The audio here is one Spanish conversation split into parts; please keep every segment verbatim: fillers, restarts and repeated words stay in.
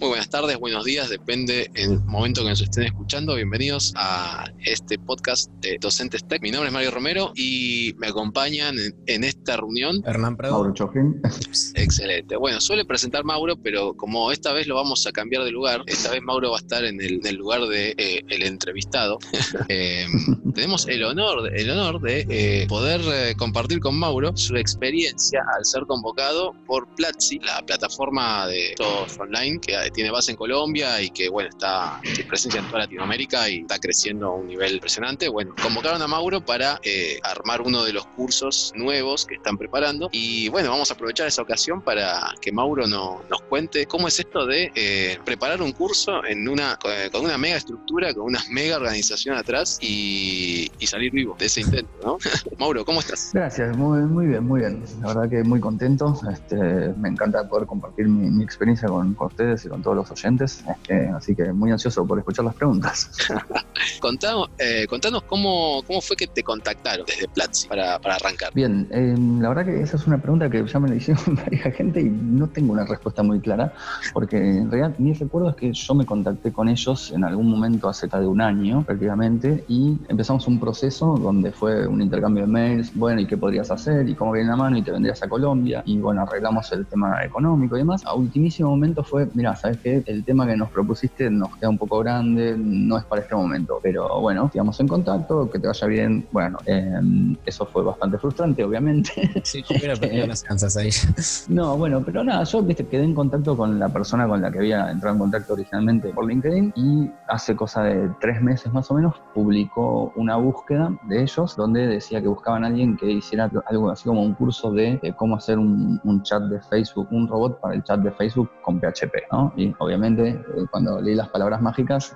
Muy buenas tardes, buenos días, depende el momento que nos estén escuchando. Bienvenidos a este podcast de Docentes Tech. Mi nombre es Mario Romero y me acompañan en, en esta reunión Hernán Prado. Mauro Chojin. Excelente. Bueno, suele presentar Mauro, pero como esta vez lo vamos a cambiar de lugar, esta vez Mauro va a estar en el, en el lugar de eh, el entrevistado. eh, tenemos el honor, el honor de eh, poder eh, compartir con Mauro su experiencia al ser convocado por Platzi, la plataforma de shows online que tiene base en Colombia y que, bueno, está en presencia en toda Latinoamérica y está creciendo a un nivel impresionante. Bueno, convocaron a Mauro para eh, armar uno de los cursos nuevos que están preparando y, bueno, vamos a aprovechar esa ocasión para que Mauro no, nos cuente cómo es esto de eh, preparar un curso en una, eh, con una mega estructura, con una mega organización atrás y, y salir vivo de ese intento, ¿no? Mauro, ¿cómo estás? Gracias, muy, muy bien, muy bien. La verdad que muy contento. Este, me encanta poder compartir mi, mi experiencia con, con ustedes y con todos los oyentes, eh, así que muy ansioso por escuchar las preguntas. Contamos, eh, contanos cómo, cómo fue que te contactaron desde Platzi para, para arrancar. Bien, eh, la verdad que esa es una pregunta que ya me la hicieron varias gente y no tengo una respuesta muy clara, porque en realidad mi recuerdo es que yo me contacté con ellos en algún momento hace más de un año prácticamente y empezamos un proceso donde fue un intercambio de mails, bueno, ¿y qué podrías hacer? ¿Y cómo viene la mano? ¿Y te vendrías a Colombia? Y bueno, arreglamos el tema económico y demás. A ultimísimo momento fue, mira, ¿sabes qué? El tema que nos propusiste nos queda un poco grande, no es para este momento, pero bueno, sigamos en contacto, que te vaya bien. Bueno, eh, eso fue bastante frustrante, obviamente. Sí, yo hubiera perdido las ganas ahí. No, bueno, pero nada, yo, viste, quedé en contacto con la persona con la que había entrado en contacto originalmente por LinkedIn y hace cosa de tres meses más o menos publicó una búsqueda de ellos donde decía que buscaban a alguien que hiciera algo así como un curso de, de cómo hacer un, un chat de Facebook, un robot para el chat de Facebook con P H P. ¿No? Y obviamente eh, cuando leí las palabras mágicas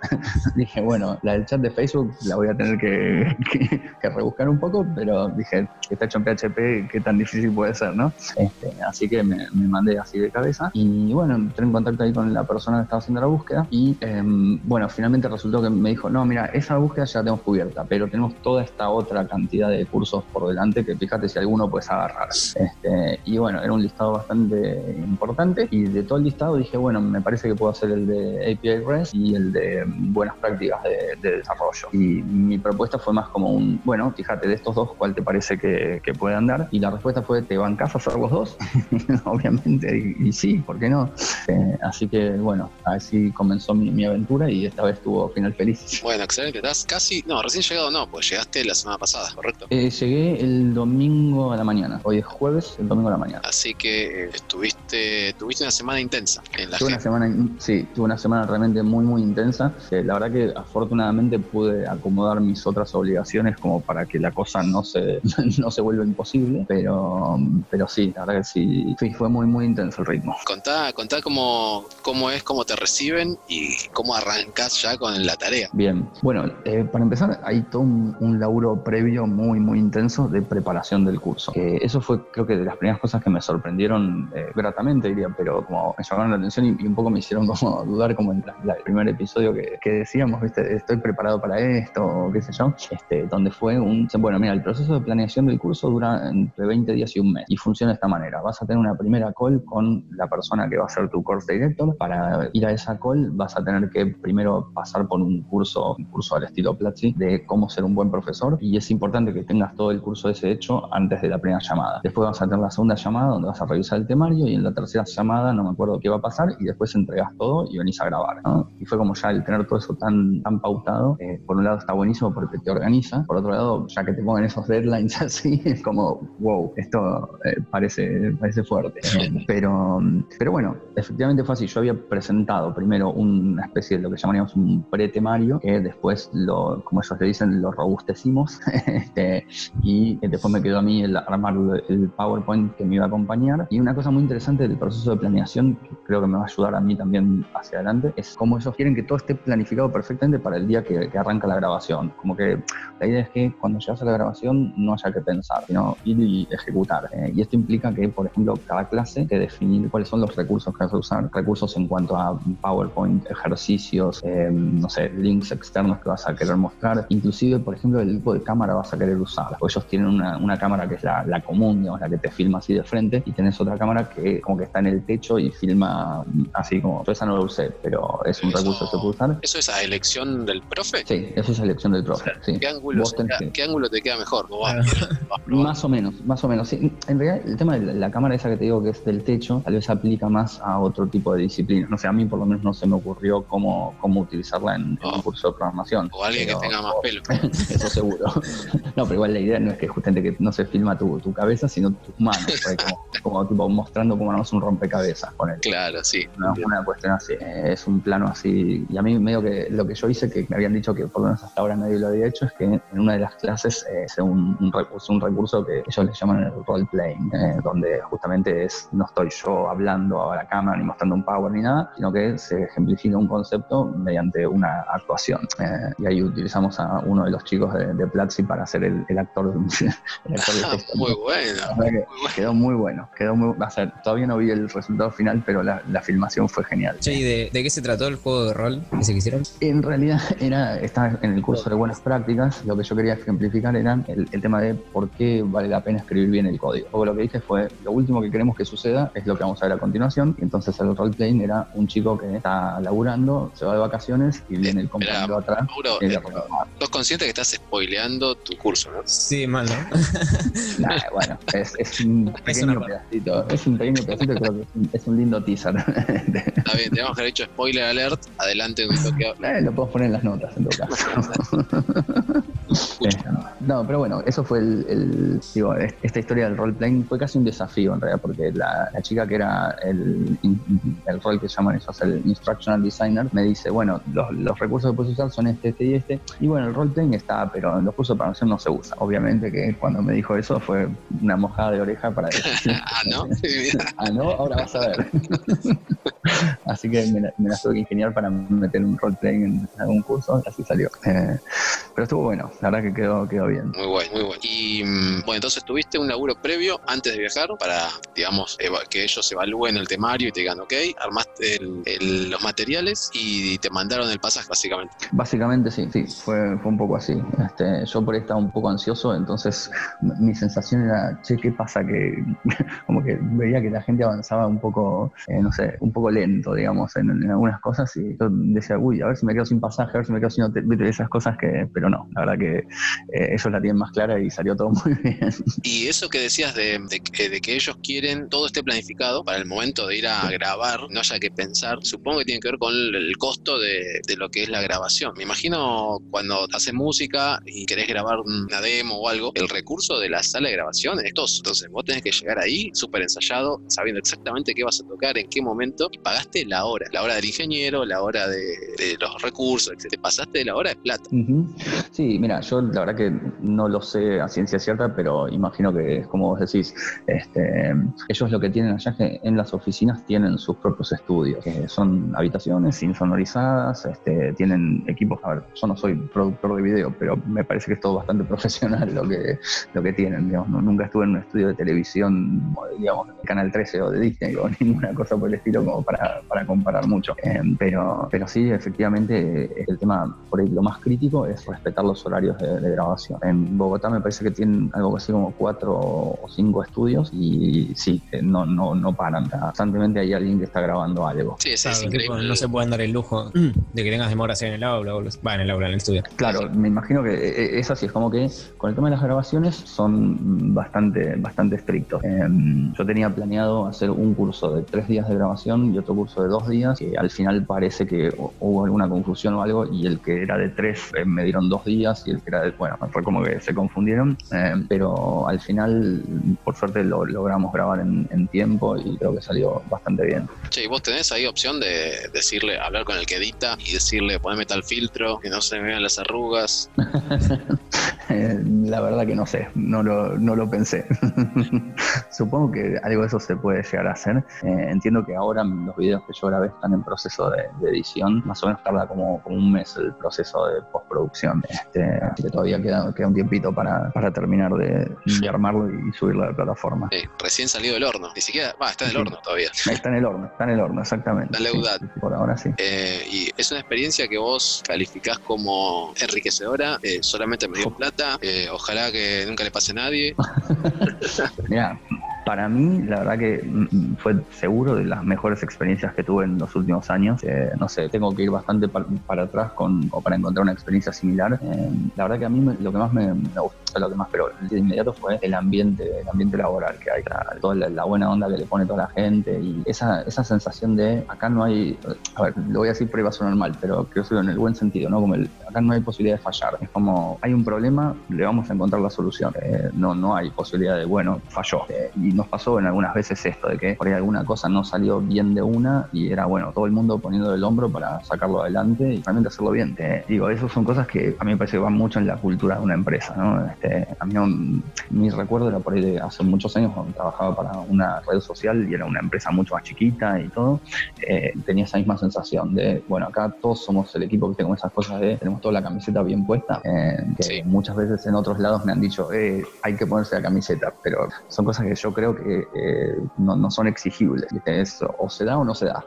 dije, bueno, la del chat de Facebook la voy a tener que, que, que rebuscar un poco, pero dije, está hecho en P H P, qué tan difícil puede ser, ¿no? Este, así que me, me mandé así de cabeza y bueno, entré en contacto ahí con la persona que estaba haciendo la búsqueda y eh, bueno, finalmente resultó que me dijo, no, mira, esa búsqueda ya la tenemos cubierta, pero tenemos toda esta otra cantidad de cursos por delante que fíjate si alguno puedes agarrar. Este, y bueno, era un listado bastante importante y de todo el listado dije, bueno, me parece que puedo hacer el de A P I REST y el de buenas prácticas de, de desarrollo. Y mi propuesta fue más como un, bueno, fíjate de estos dos, ¿cuál te parece que, que puede andar? Y la respuesta fue, ¿te bancás a hacer los dos? Obviamente, y, y sí, ¿por qué no? Eh, así que, bueno, así comenzó mi, mi aventura y esta vez tuvo final feliz. Bueno, excelente. Estás casi, no, recién llegado no, pues llegaste la semana pasada, ¿correcto? Eh, llegué el domingo a la mañana. Hoy es jueves, el domingo a la mañana. Así que estuviste, tuviste una semana intensa en la... Tuve una semana, sí, tuve una semana realmente muy, muy intensa. Eh, la verdad que afortunadamente pude acomodar mis otras obligaciones como para que la cosa no se, no se vuelva imposible, pero, pero sí, la verdad que sí, sí, fue muy, muy intenso el ritmo. Contá, contá cómo, cómo es, cómo te reciben y cómo arrancás ya con la tarea. Bien, bueno, eh, para empezar hay todo un, un laburo previo muy, muy intenso de preparación del curso. Eh, eso fue, creo que de las primeras cosas que me sorprendieron eh, gratamente, diría, pero como me llamaron la atención y, y un poco me hicieron como dudar como en la, la, el primer episodio que, que decíamos, ¿viste? Estoy preparado para esto, o qué sé yo, este, donde fue un... Bueno, mira, el proceso de planeación del curso dura entre veinte días y un mes y funciona de esta manera. Vas a tener una primera call con la persona que va a ser tu course director. Para ir a esa call vas a tener que primero pasar por un curso, un curso al estilo Platzi, de cómo ser un buen profesor, y es importante que tengas todo el curso ese hecho antes de la primera llamada. Después vas a tener la segunda llamada donde vas a revisar el temario y en la tercera llamada no me acuerdo qué va a pasar y después entregas todo y venís a grabar, ¿no? Y fue como ya el tener todo eso tan, tan pautado, eh, por un lado está buenísimo porque te organiza, por otro lado ya que te pongan esos deadlines así es como wow, esto eh, parece, parece fuerte, eh, pero, pero bueno, efectivamente fue así. Yo había presentado primero una especie de lo que llamaríamos un pretemario que después lo, como ellos le dicen, lo robustecimos este, y después me quedó a mí el armar el PowerPoint que me iba a acompañar. Y una cosa muy interesante del proceso de planeación que creo que me va a ayudar a mí también bien hacia adelante, es como ellos quieren que todo esté planificado perfectamente para el día que, que arranca la grabación. Como que la idea es que cuando llegas a la grabación no haya que pensar, sino ir y ejecutar. Eh, y esto implica que, por ejemplo, cada clase hay que definir cuáles son los recursos que vas a usar. Recursos en cuanto a PowerPoint, ejercicios, eh, no sé, links externos que vas a querer mostrar. Inclusive, por ejemplo, el tipo de cámara vas a querer usar. Porque ellos tienen una, una cámara que es la, la común, digamos, la que te filma así de frente, y tenés otra cámara que como que está en el techo y filma así como... Yo esa no la usé, pero es un eso, recurso que se puede usar. ¿Eso es a elección del profe? Sí, eso es a elección del profe, o sea, sí. ¿Qué ángulo, tenés, queda, ¿qué ángulo te queda mejor? ¿No vas, vas más o menos, más o menos. Sí. En realidad, el tema de la, la cámara esa que te digo que es del techo, tal vez aplica más a otro tipo de disciplina. No sé, a mí por lo menos no se me ocurrió cómo, cómo utilizarla en, oh. en un curso de programación. O alguien pero, que tenga más o, pelo. Eso seguro. No, pero igual la idea no es que justamente que no se filma tu, tu cabeza, sino tus manos. Como, como tipo mostrando cómo armamos un rompecabezas con él. Claro, sí. No, una cuestión así. Es un plano así. Y a mí medio que lo que yo hice, que me habían dicho que por lo menos hasta ahora nadie lo había hecho, es que en una de las clases eh, es un, un recurso, un recurso que ellos le llaman el role playing, eh, donde justamente es, no estoy yo hablando a la cámara ni mostrando un power ni nada, sino que se ejemplifica un concepto mediante una actuación. Eh, y ahí utilizamos a uno de los chicos de, de Platzi para hacer el, el actor, el actor de texto. Muy bueno. O sea, que quedó muy bueno. Quedó muy, o sea, todavía no vi el resultado final, pero la, la filmación fue genial. Che, ¿y de, de qué se trató el juego de rol que se hicieron? En realidad era, estaba en el curso de buenas prácticas. Lo que yo quería ejemplificar era el, el tema de por qué vale la pena escribir bien el código. Porque lo que dije fue, lo último que queremos que suceda es lo que vamos a ver a continuación. Entonces el roleplaying era un chico que está laburando, se va de vacaciones y viene el compañero atrás. Mauro, eh, ¿sos consciente que estás spoileando tu curso, no? Sí, mal, ¿no? Nah, bueno, es, es un pequeño es pedacito. Es un pequeño pedacito, creo que es un, es un lindo teaser. Está bien, tenemos que haber hecho spoiler alert. Adelante un toque. Eh, lo podemos poner en las notas, en todo caso. No, pero bueno, eso fue el, el digo, esta historia del roleplaying fue casi un desafío en realidad, porque la, la chica que era el, el rol que llaman ellos el instructional designer, me dice, bueno, los, los recursos que puedes usar son este, este y este, y bueno, el roleplaying está, pero en los cursos de programación no se usa. Obviamente que cuando me dijo eso fue una mojada de oreja para decir, ah, ¿no? Ah, ¿no? Ahora vas a ver. Así que me, me la tuve que ingeniar para meter un roleplaying en algún curso, así salió. Eh, pero estuvo bueno, la verdad que quedó, quedó bien. Muy bueno, muy bueno. Y bueno, entonces tuviste un laburo previo antes de viajar para, digamos, que ellos evalúen el temario y te digan, ok, armaste el, el, los materiales y te mandaron el pasaje, básicamente. Básicamente sí, sí, fue, fue un poco así. Este, yo por ahí estaba un poco ansioso, entonces mi sensación era, che, ¿qué pasa? Que como que veía que la gente avanzaba un poco, eh, no sé, un poco lento, digamos, en, en algunas cosas, y yo decía, uy, a ver si me quedo sin pasaje, a ver si me quedo sin hotel, esas cosas que, pero no, la verdad que eh, ellos la tienen más clara y salió todo muy bien. Y eso que decías de, de, de que ellos quieren todo esté planificado para el momento de ir a grabar, no haya que pensar, supongo que tiene que ver con el, el costo de, de lo que es la grabación. Me imagino cuando haces música y querés grabar una demo o algo, el recurso de la sala de grabación es todo. Entonces vos tenés que llegar ahí súper ensayado, sabiendo exactamente qué vas a tocar, en qué momento, y pagaste la hora, la hora del ingeniero, la hora de, de los recursos, etcétera. Te pasaste de la hora de plata. Uh-huh. Sí, mira, yo la verdad que no lo sé a ciencia cierta, pero imagino que es como vos decís, este, ellos lo que tienen allá es que en las oficinas tienen sus propios estudios, que son habitaciones insonorizadas, este, tienen equipos, a ver, yo no soy productor de video, pero me parece que es todo bastante profesional lo que, lo que tienen, digamos, no, nunca estuve en un estudio de televisión, digamos, de Canal trece o de Disney o ninguna cosa por el estilo como para, para comparar mucho, eh, pero, pero sí, efectivamente, el tema por ahí lo más crítico es respetar los horarios de, de grabación. En Bogotá me parece que tienen algo así como cuatro o cinco estudios y sí, no, no, no paran. Constantemente hay alguien que está grabando algo. Sí, eso es claro, increíble. Tipo, no se pueden dar el lujo de que tengas demoras en el aula, o los... va en el aula, en el estudio. Claro, me imagino que es así, es como que con el tema de las grabaciones son bastante, bastante estrictos. Eh, yo tenía planeado hacer un curso de tres días de grabación y otro curso de dos días, que al final parece que hubo alguna confusión o algo y el que era de tres eh, me dieron dos días y el que era de, bueno, fue como que se confundieron, eh, pero al final, por suerte, lo logramos grabar en, en tiempo y creo que salió bastante bien. Che, ¿y vos tenés ahí opción de decirle, hablar con el que edita y decirle, poneme tal filtro, que no se me vean las arrugas? Eh, la verdad que no sé, no lo, no lo pensé. Supongo que algo de eso se puede llegar a hacer. Eh, entiendo que ahora los videos que yo grabé están en proceso de, de edición. Más o menos tarda como, como un mes el proceso de postproducción. Este, que todavía queda, queda un tiempito para, para terminar de, de armarlo y subirlo a la plataforma. Eh, recién salido del horno, ni siquiera... Ah, está en el horno todavía. Está en el horno, está en el horno, exactamente. La leudad. Sí, por ahora sí. Eh, y es una experiencia que vos calificás como enriquecedora. Eh, solamente me dio plata. Eh, ojalá que nunca le pase a nadie. Mirá, para mí la verdad que fue seguro de las mejores experiencias que tuve en los últimos años. Eh, no sé, tengo que ir bastante pa para atrás con, o para encontrar una experiencia similar. Eh, la verdad que a mí me, lo que más me, me gustó, lo que más, pero de inmediato fue el ambiente, el ambiente laboral que hay, la, toda la, la buena onda que le pone toda la gente y esa, esa sensación de acá no hay, a ver, lo voy a decir, pero iba a sonar mal, pero creo que en el buen sentido, ¿no? Como el, acá no hay posibilidad de fallar. Es como, hay un problema, le vamos a encontrar la solución. Eh, no, no hay posibilidad de, bueno, falló. Eh, y nos pasó en algunas veces esto, de que por ahí alguna cosa no salió bien de una y era, bueno, todo el mundo poniendo el hombro para sacarlo adelante y realmente hacerlo bien. Eh, digo, esas son cosas que a mí me parece que van mucho en la cultura de una empresa, ¿no? Este, a mí no, mi recuerdo era por ahí de hace muchos años cuando trabajaba para una red social y era una empresa mucho más chiquita y todo. Eh, tenía esa misma sensación de, bueno, acá todos somos el equipo, ¿viste? Con esas cosas de, tenemos toda la camiseta bien puesta. Eh, que sí. Muchas veces en otros lados me han dicho, eh, hay que ponerse la camiseta, pero son cosas que yo creo que eh, no, no son exigibles. Es, o se da o no se da.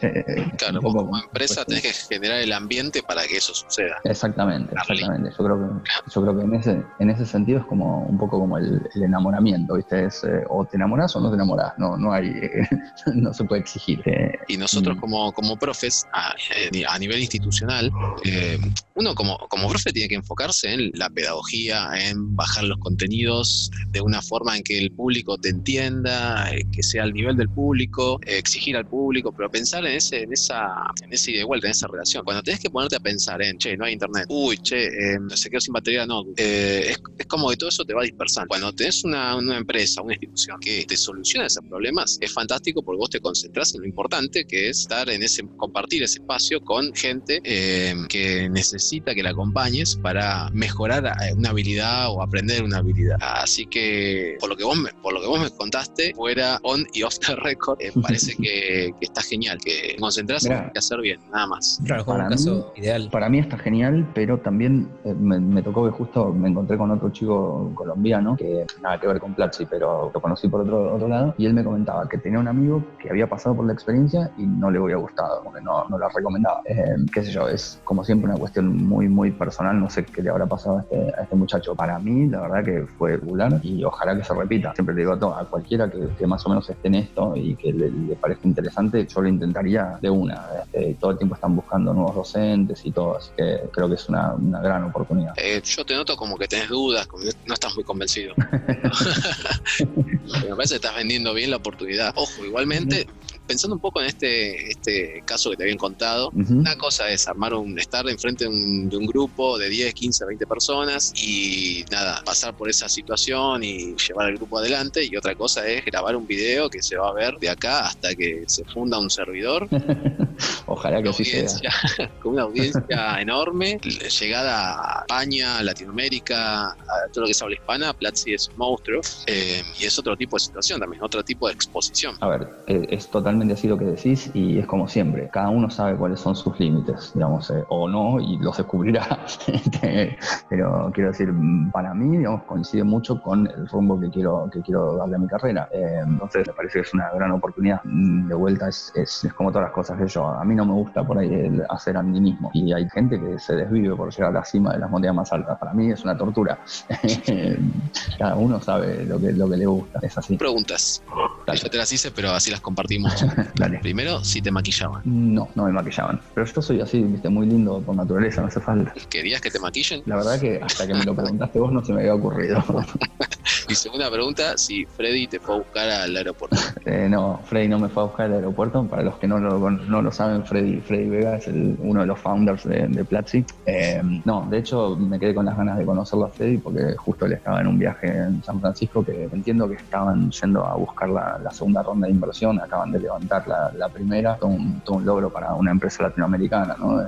Claro, vos como empresa pues, tenés que generar el ambiente para que eso suceda. Exactamente, exactamente. Yo creo que, yo creo que en, ese, en ese sentido es como un poco como el, el enamoramiento, ¿viste? Es, eh, o te enamorás o no te enamorás. No, no hay, eh, no se puede exigir. Eh, y nosotros mm. como, como profes, a, a nivel institucional, eh, uno como, como profe tiene que enfocarse en la pedagogía, en bajar los contenidos de una forma en que el público te entienda, que sea al nivel del público, exigir al público, pero pensar en ese, en esa, en ese ida y vuelta, en esa relación. Cuando tenés que ponerte a pensar en, che, no hay internet, uy, che, eh, se quedó sin batería, no, eh, es, es como que todo eso te va dispersando. Cuando tenés una, una empresa, una institución que te soluciona esos problemas, es fantástico porque vos te concentrás en lo importante que es estar en ese, compartir ese espacio con gente eh, que necesita que la acompañes para mejorar una habilidad o aprender una habilidad. Así que, por lo que vos me, por lo que vos me contaste, fuera on y off the record, eh, parece que, que está genial, que concentrarse en hacer bien, nada más. Claro, como para un caso mí, ideal. Para mí está genial, pero también eh, me, me tocó que justo me encontré con otro chico colombiano que nada que ver con Platzi, pero lo conocí por otro, otro lado, y él me comentaba que tenía un amigo que había pasado por la experiencia y no le había gustado, porque no, no la recomendaba. Eh, qué sé yo, es como siempre una cuestión muy, muy personal, no sé qué le habrá pasado a este, a este muchacho. Para mí, la verdad que fue regular y ojalá que se repita. Siempre le digo a todo, a cualquier Que, que más o menos esté en esto y que le, le parezca interesante, yo lo intentaría de una. Este, todo el tiempo están buscando nuevos docentes y todo, así que creo que es una, una gran oportunidad. Eh, yo te noto como que tenés dudas, como que no estás muy convencido. Me parece que estás vendiendo bien la oportunidad. Ojo, igualmente, pensando un poco en este, este caso que te habían contado, uh-huh. Una cosa es armar un, estar enfrente de un, de un grupo de diez, quince, veinte personas y nada, pasar por esa situación y llevar el grupo adelante, y otra cosa es grabar un video que se va a ver de acá hasta que se funda un servidor. Ojalá que así sea. Con una audiencia enorme, llegada a España, Latinoamérica, a todo lo que se habla hispana. Platzi es un monstruo, eh, y es otro tipo de situación también, otro tipo de exposición. A ver, es totalmente así lo que decís, y es como siempre, cada uno sabe cuáles son sus límites, digamos, eh, o no, y los descubrirá. Pero quiero decir, para mí, digamos, coincide mucho con el rumbo que quiero, que quiero darle a mi carrera. Eh, entonces me parece que es una gran oportunidad. De vuelta es, es, es como todas las cosas que yo, a mí no me gusta por ahí el hacer andinismo, y hay gente que se desvive por llegar a la cima de las montañas más altas. Para mí es una tortura. Cada uno sabe lo que, lo que le gusta, es así. Preguntas. Dale. Yo te las hice, pero así las compartimos. Dale. Primero, si te maquillaban. No, no me maquillaban, pero yo soy así, viste, muy lindo por naturaleza, no hace falta. ¿Querías que te maquillen? La verdad que hasta que me lo preguntaste vos no se me había ocurrido. Y segunda pregunta, si Freddy te fue a buscar al aeropuerto. Eh, no, Freddy no me fue a buscar al aeropuerto. Para los que no lo, no lo saben, Freddy, Freddy Vega es el, uno de los founders de, de Platzi. Eh, no, de hecho me quedé con las ganas de conocerlo a Freddy porque justo él estaba en un viaje en San Francisco que entiendo que estaban yendo a buscar la, la segunda ronda de inversión, acaban de levantar la, la primera, todo un, todo un logro para una empresa latinoamericana, ¿no?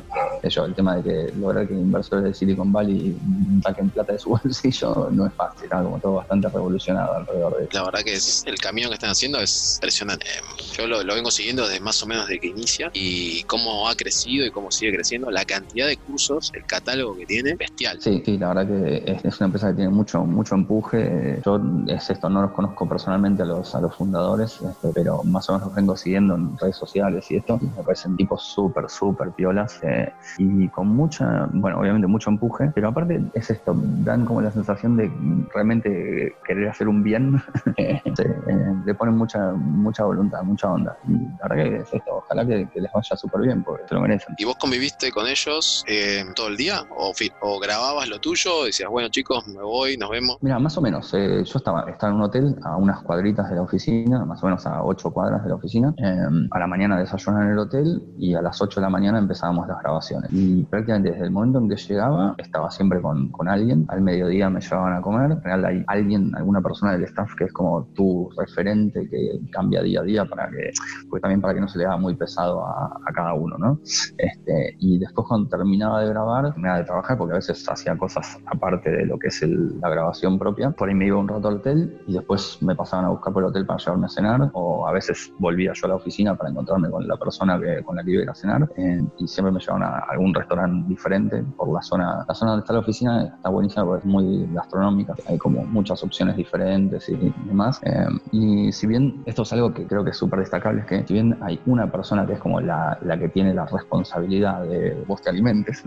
Ellos, el tema de que lograr que inversores de Silicon Valley saquen plata de su bolsillo no es fácil, ¿no? Como todo bastante revolucionado alrededor de eso. La verdad que es, el camino que están haciendo es impresionante. Yo lo, lo vengo siguiendo desde más o menos desde que inicia y cómo ha crecido y cómo sigue creciendo, la cantidad de cursos, el catálogo que tiene, bestial. Sí, sí, la verdad que es, es una empresa que tiene mucho, mucho empuje. Yo es esto, no los conozco personalmente a los, a los fundadores, este, pero más o menos los vengo siguiendo en redes sociales y esto, me parecen tipos súper, súper piolas eh, y con mucha, bueno, obviamente mucho empuje, pero aparte es esto, dan como la sensación de realmente querer hacer un bien, eh, eh, le ponen mucha, mucha voluntad, mucha onda, y la verdad que es esto, ojalá que, que les vaya súper bien, porque se lo merecen. ¿Y vos conviviste con ellos eh, todo el día? ¿O, o grababas lo tuyo? Decías, bueno chicos, me voy, nos vemos. Mira, más o menos, eh, yo estaba, estaba en un hotel a unas cuadritas de la oficina, más o menos a ocho cuadras de la oficina, eh, a la mañana desayunaba en el hotel y a las ocho de la mañana empezábamos las grabaciones, y prácticamente desde el momento en que llegaba, estaba siempre con, con alguien, al mediodía me llevaban a comer, en realidad hay alguien, alguna persona del staff que es como tu referente, que cambia día a día para que, pues también para que no se le haga muy pesado a, a cada uno, ¿no? Este, y después cuando terminaba de grabar, terminaba de trabajar, porque a veces hacía cosas aparte de lo que es el, la grabación propia, por ahí me iba un rato al hotel y después me pasaban a buscar por el hotel para llevarme a cenar, o a veces volvía yo a la oficina para encontrarme con la persona que, con la que iba a ir a cenar, eh, y siempre me llevaban a algún restaurante diferente por la zona, la zona donde está la oficina está buenísima porque es muy gastronómica, hay como muchas opciones diferentes y, y demás, eh, y si bien esto es algo que creo que es súper destacable, es que si bien hay una persona que es como la, la que tiene la responsabilidad de vos te alimentes,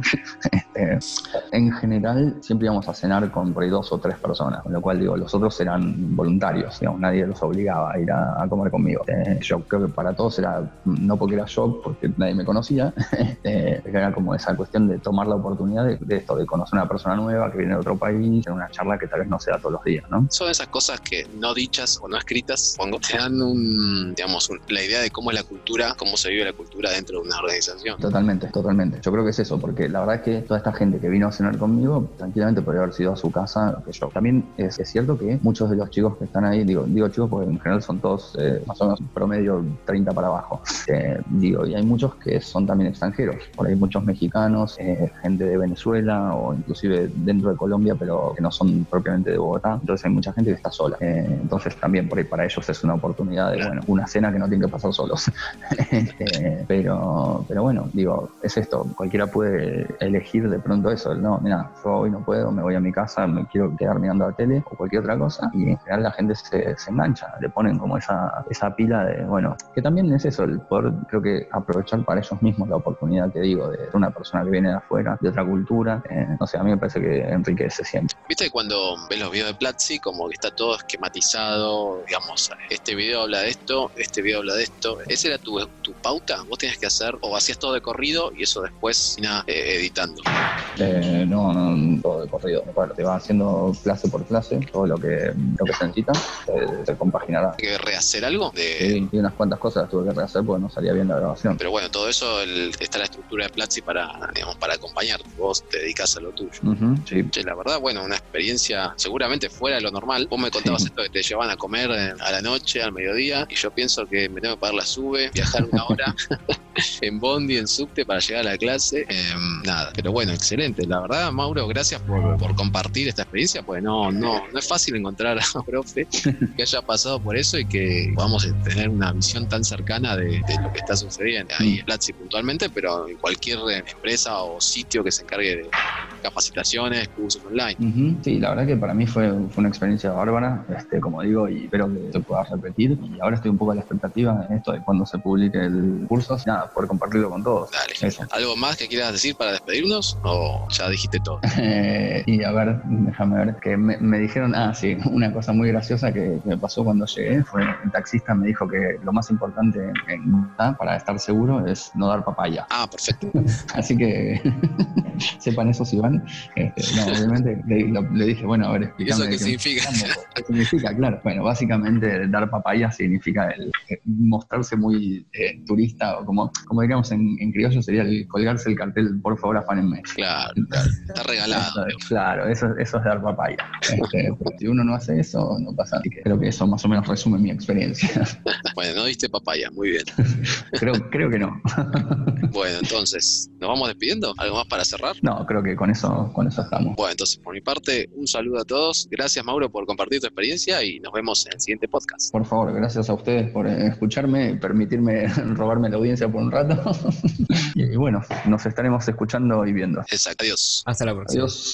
este, en general siempre íbamos a cenar con por ahí dos o tres personas, con lo cual digo, los otros eran voluntarios, digamos, nadie los obligaba a ir a, a comer conmigo. Eh, yo creo que para todos era, no porque era yo, porque nadie me conocía, eh, era como esa cuestión de tomar la oportunidad de, de esto, de conocer a una persona nueva que viene de otro país, en una charla que tal vez no se da todos los días, ¿no? Son esas cosas que no dichas o no escritas, cuando te dan un, digamos, un, la idea de cómo es la cultura, cómo se vive la cultura dentro de una organización. Totalmente, totalmente. Yo creo que es eso, porque la verdad es que toda esta gente que vino a cenar conmigo, tranquilamente podría haber sido a su casa, que yo. También es, es cierto que muchos de los chicos que están ahí, digo, digo chicos porque en general son todos eh, más o menos promedio treinta para abajo, eh, digo, y hay muchos que son también extranjeros, por ahí muchos mexicanos, eh, gente de Venezuela o inclusive dentro de Colombia, pero que no son propiamente de Bogotá, entonces hay mucha gente que está sola, eh, entonces también por ahí para ellos es una oportunidad de, bueno, una cena que no tienen que pasar solos. eh, pero, pero bueno, digo, es esto, cualquiera puede elegir de pronto eso, no, mira, yo hoy no puedo, me voy a mi casa, me quiero quedar mirando la tele o cualquier otra cosa, y en general la gente se, se engancha, le ponen como esa, esa pila de, bueno, que también es eso, el poder, creo que aprovechar para ellos mismos la oportunidad, que digo, de una persona que viene de afuera, de otra cultura, eh, no sé, a mí me parece que enriquece siempre. Viste que cuando ves los videos de Platzi, como que está todo esquematizado, digamos, este video habla de esto, este video habla de esto, ¿esa era tu, tu pauta? ¿Vos tenías que hacer, o hacías todo de corrido y eso después, nada, eh, editando? Eh, no, no, todo de corrido, bueno, te va haciendo clase por clase, todo lo que, lo que se necesita, se, se compaginará. ¿Hay que rehacer algo? De... Sí, y unas cuantas cosas las tuve que rehacer porque no salía bien la grabación. Pero bueno, todo eso el, está la estructura de Platzi para, digamos, para acompañarte, vos te dedicás a lo tuyo. Uh-huh, sí. Che, la verdad, bueno, una experiencia seguramente fuera de lo normal. Vos me contabas sí. Esto que te llevaban a comer a la noche, al mediodía, y yo pienso que me tengo que pagar la sube, viajar una hora en bondi, en subte para llegar a la clase, eh, nada, pero bueno, excelente. La verdad, Mauro, gracias por, por compartir esta experiencia, pues no, no, no es fácil encontrar a un profe que haya pasado por eso y que podamos tener una visión tan cercana de, de lo que está sucediendo ahí en Platzi puntualmente, pero en cualquier empresa o sitio que se encargue de capacitaciones, cursos online. Uh-huh. Sí, la verdad que para mí fue, fue una experiencia bárbara, este, como digo, y espero que se pueda repetir, y ahora estoy un poco a la expectativa en esto de cuando se publique el curso, nada, poder compartirlo con todos. Dale. Eso. ¿Algo más que quieras decir para despedirnos? ¿O ya dijiste todo? Eh, y a ver, déjame ver, que me, me dijeron, ah, sí, una cosa muy graciosa que me pasó cuando llegué fue, el taxista me dijo que lo más importante en Bogotá, para estar seguro, es no dar papaya. Ah, perfecto. Así que sepan eso si van. Hernán, este, no, obviamente le, lo, le dije, bueno, a ver, explícame. ¿Eso qué significa? ¿Qué significa? Claro, bueno, básicamente dar papaya significa el, eh, mostrarse muy eh, turista, o como, como diríamos en, en criollo sería el colgarse el cartel, por favor, afánenme. Claro, claro, está regalado. Eso, claro, eso, eso es dar papaya. Este, si uno no hace eso, no pasa nada. Creo que eso más o menos resume mi experiencia. Bueno, no diste papaya, muy bien. Creo, creo que no. Bueno, entonces, ¿nos vamos despidiendo? ¿Algo más para cerrar? No, creo que con eso, con eso estamos. Bueno, entonces, por mi parte, un saludo a todos. Gracias, Mauro, por compartir tu experiencia y nos vemos en el siguiente podcast. Por favor, gracias a ustedes por escucharme, permitirme robarme la audiencia por un rato. Y bueno, nos estaremos escuchando y viendo. Exacto, adiós. Hasta la próxima. Adiós.